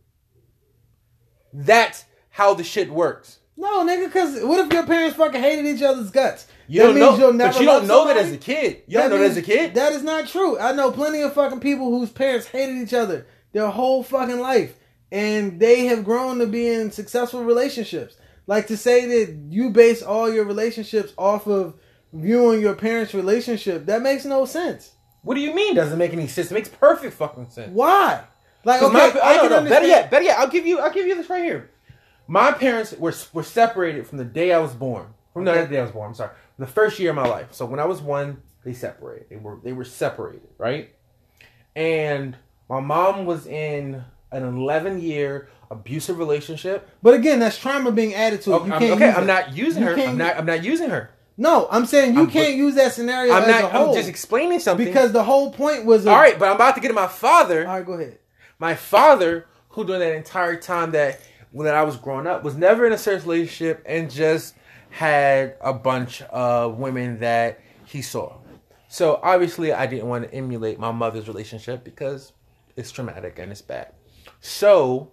That's how the shit works. No, nigga, because what if your parents fucking hated each other's guts? You that don't means know, you'll never but you don't know somebody? That as a kid. You that don't know that as a kid. That is not true. I know plenty of fucking people whose parents hated each other their whole fucking life, and they have grown to be in successful relationships. Like, to say that you base all your relationships off of viewing your parents' relationship, that makes no sense. What do you mean doesn't make any sense? It makes perfect fucking sense. Why? Like, okay, my, I, I don't can know. Better yet, better yet, I'll give you, I'll give you this right here. My parents were were separated from the day I was born. From okay. no, not the day I was born. I'm sorry, from the first year of my life. So when I was one, they separated. They were they were separated, right? And my mom was in an eleven year abusive relationship. But again, that's trauma being added to it. Okay, you can't okay I'm it. not using you her. I'm not I'm not using her. No, I'm saying you I'm, can't use that scenario I'm as not, a whole. I'm just explaining something. Because the whole point was... A, all right, but I'm about to get to my father. All right, go ahead. My father, who during that entire time that when I was growing up, was never in a serious relationship and just had a bunch of women that he saw. So obviously I didn't want to emulate my mother's relationship because it's traumatic and it's bad. So...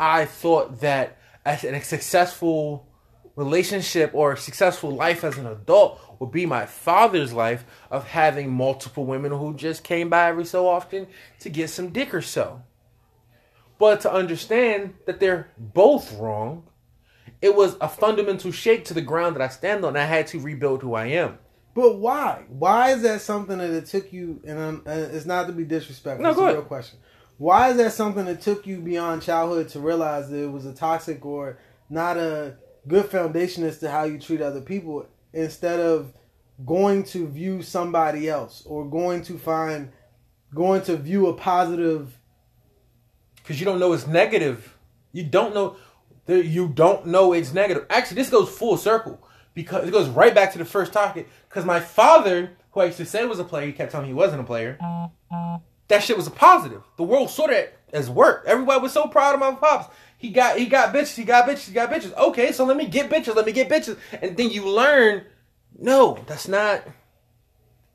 I thought that as a successful relationship or a successful life as an adult would be my father's life of having multiple women who just came by every so often to get some dick or so. But to understand that they're both wrong, it was a fundamental shake to the ground that I stand on. I had to rebuild who I am. But why? Why is that something that it took you, and I'm, it's not to be disrespectful, no, it's a real question. Why is that something that took you beyond childhood to realize that it was a toxic or not a good foundation as to how you treat other people, instead of going to view somebody else or going to find, going to view a positive? Because you don't know it's negative. You don't know, you don't know it's negative. Actually, this goes full circle because it goes right back to the first topic. Because my father, who I used to say was a player, he kept telling me he wasn't a player. That shit was a positive. The world saw that as work. Everybody was so proud of my pops. He got he got bitches, he got bitches, he got bitches. Okay, so let me get bitches, let me get bitches. And then you learn, no, that's not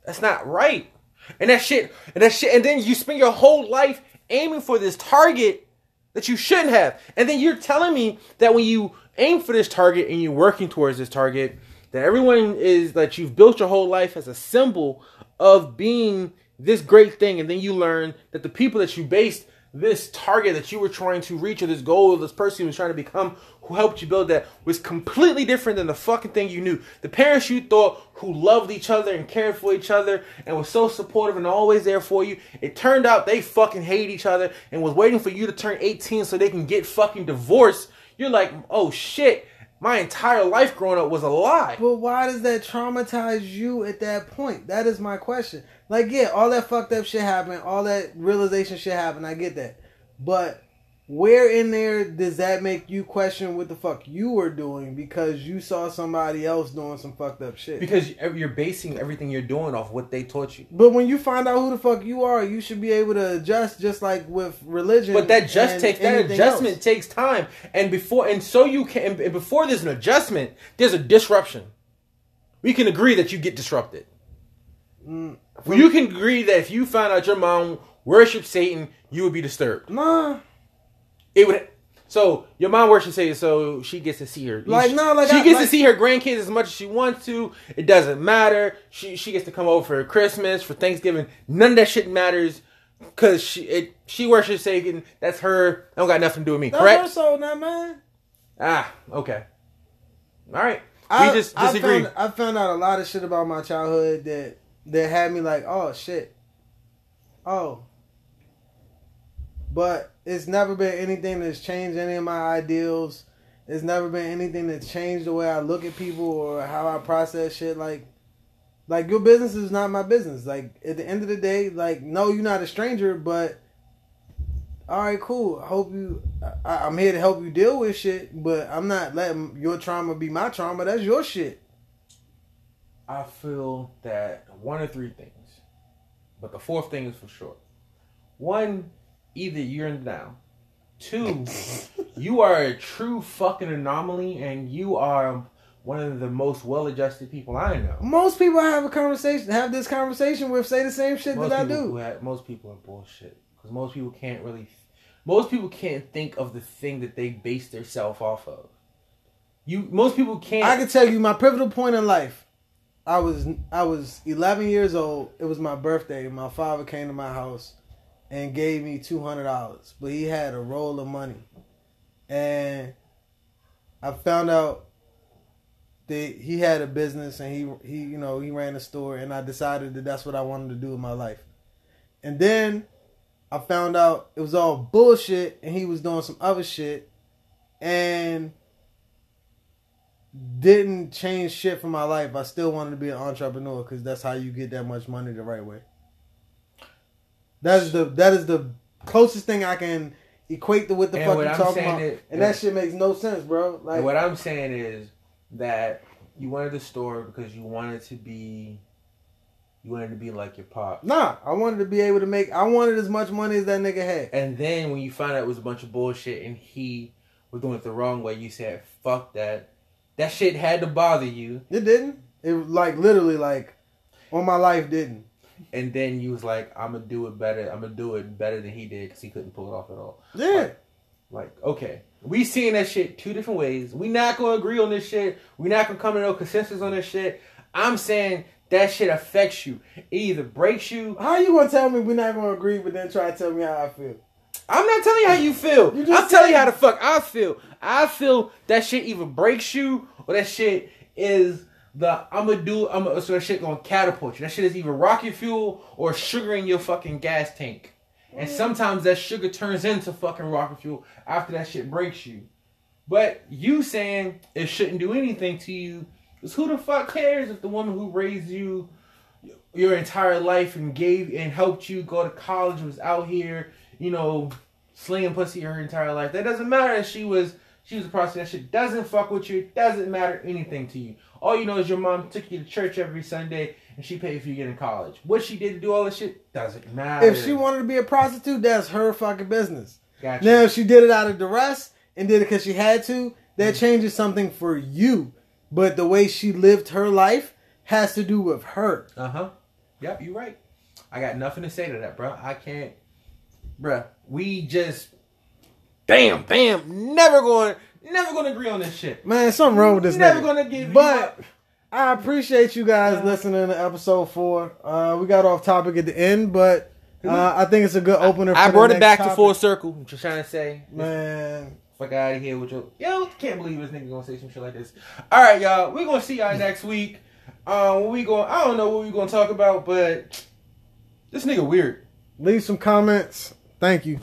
that's not right. And that shit, and that shit, and then you spend your whole life aiming for this target that you shouldn't have. And then you're telling me that when you aim for this target and you're working towards this target, that everyone is, that you've built your whole life as a symbol of being this great thing. And then you learn that the people that you based this target that you were trying to reach, or this goal, or this person you was trying to become, who helped you build that, was completely different than the fucking thing you knew. The parents you thought who loved each other and cared for each other and was so supportive and always there for you, it turned out they fucking hate each other and was waiting for you to turn eighteen so they can get fucking divorced. You're like, oh shit, my entire life growing up was a lie. But why does that traumatize you at that point? That is my question. Like, yeah, all that fucked up shit happened, all that realization shit happened, I get that. But where in there does that make you question what the fuck you were doing because you saw somebody else doing some fucked up shit? Because you're basing everything you're doing off what they taught you. But when you find out who the fuck you are, you should be able to adjust, just like with religion. But that just takes that adjustment else. takes time, and before and so you can and before there's an adjustment, there's a disruption. We can agree that you get disrupted. Mm, from, you can agree that if you found out your mom worshipped Satan, you would be disturbed. Nah. It would. So your mom worships Satan, so she gets to see her. Like no, like she I, gets like, to see her grandkids as much as she wants to. It doesn't matter. She she gets to come over for Christmas, for Thanksgiving. None of that shit matters because she it she worships Satan. That's her. I don't got nothing to do with me. That's correct. Her soul, not mine. Ah, okay. All right. We I, just disagree. I found, I found out a lot of shit about my childhood that that had me like, oh shit, oh. But it's never been anything that's changed any of my ideals. It's never been anything that's changed the way I look at people or how I process shit. Like, like your business is not my business. Like, at the end of the day, like, no, you're not a stranger, but all right, cool. I hope you, I, I'm here to help you deal with shit, but I'm not letting your trauma be my trauma. That's your shit. I feel that one of three things, but the fourth thing is for sure. One, either you're in denial. Two, you are a true fucking anomaly and you are one of the most well-adjusted people I know. Most people I have a conversation, have this conversation with say the same shit most that I do. Have, most people are bullshit. Because most people can't really... Most people can't think of the thing that they base their self off of. You, most people can't... I can tell you my pivotal point in life. I was I was eleven years old. It was my birthday. My father came to my house and gave me two hundred dollars. But he had a roll of money. And I found out that he had a business and he, he you know, he ran a store. And I decided that that's what I wanted to do with my life. And then I found out it was all bullshit and he was doing some other shit. And didn't change shit for my life. I still wanted to be an entrepreneur because that's how you get that much money the right way. That is the that is the closest thing I can equate to what the fuck you're talking about. Is, and that shit makes no sense, bro. Like what I'm saying is that you wanted the store because you wanted to be you wanted to be like your pop. Nah, I wanted to be able to make I wanted as much money as that nigga had. And then when you found out it was a bunch of bullshit and he was doing it the wrong way, you said, fuck that. That shit had to bother you. It didn't. It like literally like on my life didn't. And then you was like, I'm going to do it better. I'm going to do it better than he did because he couldn't pull it off at all. Yeah. Like, like okay. We seeing that shit two different ways. We not going to agree on this shit. We not going to come to no consensus on this shit. I'm saying that shit affects you. It either breaks you. How you going to tell me we're not going to agree but then try to tell me how I feel? I'm not telling you how you feel. You I'm telling you how the fuck I feel. I feel that shit either breaks you or that shit is... The I'm gonna do I'm gonna, so that shit gonna catapult you. That shit is either rocket fuel or sugar in your fucking gas tank. And sometimes that sugar turns into fucking rocket fuel after that shit breaks you. But you saying it shouldn't do anything to you is who the fuck cares if the woman who raised you your entire life and gave and helped you go to college was out here, you know, slinging pussy her entire life. That doesn't matter if she was she was a prostitute. That shit doesn't fuck with you. It doesn't matter anything to you. All you know is your mom took you to church every Sunday and she paid for you to get in college. What she did to do all this shit doesn't matter. If she wanted to be a prostitute, that's her fucking business. Gotcha. Now, if she did it out of duress and did it because she had to, that mm-hmm. changes something for you. But the way she lived her life has to do with her. Uh-huh. Yep, you're right. I got nothing to say to that, bro. I can't. bruh, we just bam, bam, never going, never going to agree on this shit. Man, something wrong with this. Never going to give. But you I appreciate you guys uh, listening to episode four. Uh, we got off topic at the end, but uh, I think it's a good opener. I, I for brought the it next back topic. To full circle. I'm just trying to say, man. Fuck out of here with your... Yo, can't believe this nigga gonna say some shit like this. Alright, y'all. We're gonna see y'all next week. Um, we going I don't know what we're gonna talk about, but... This nigga weird. Leave some comments. Thank you.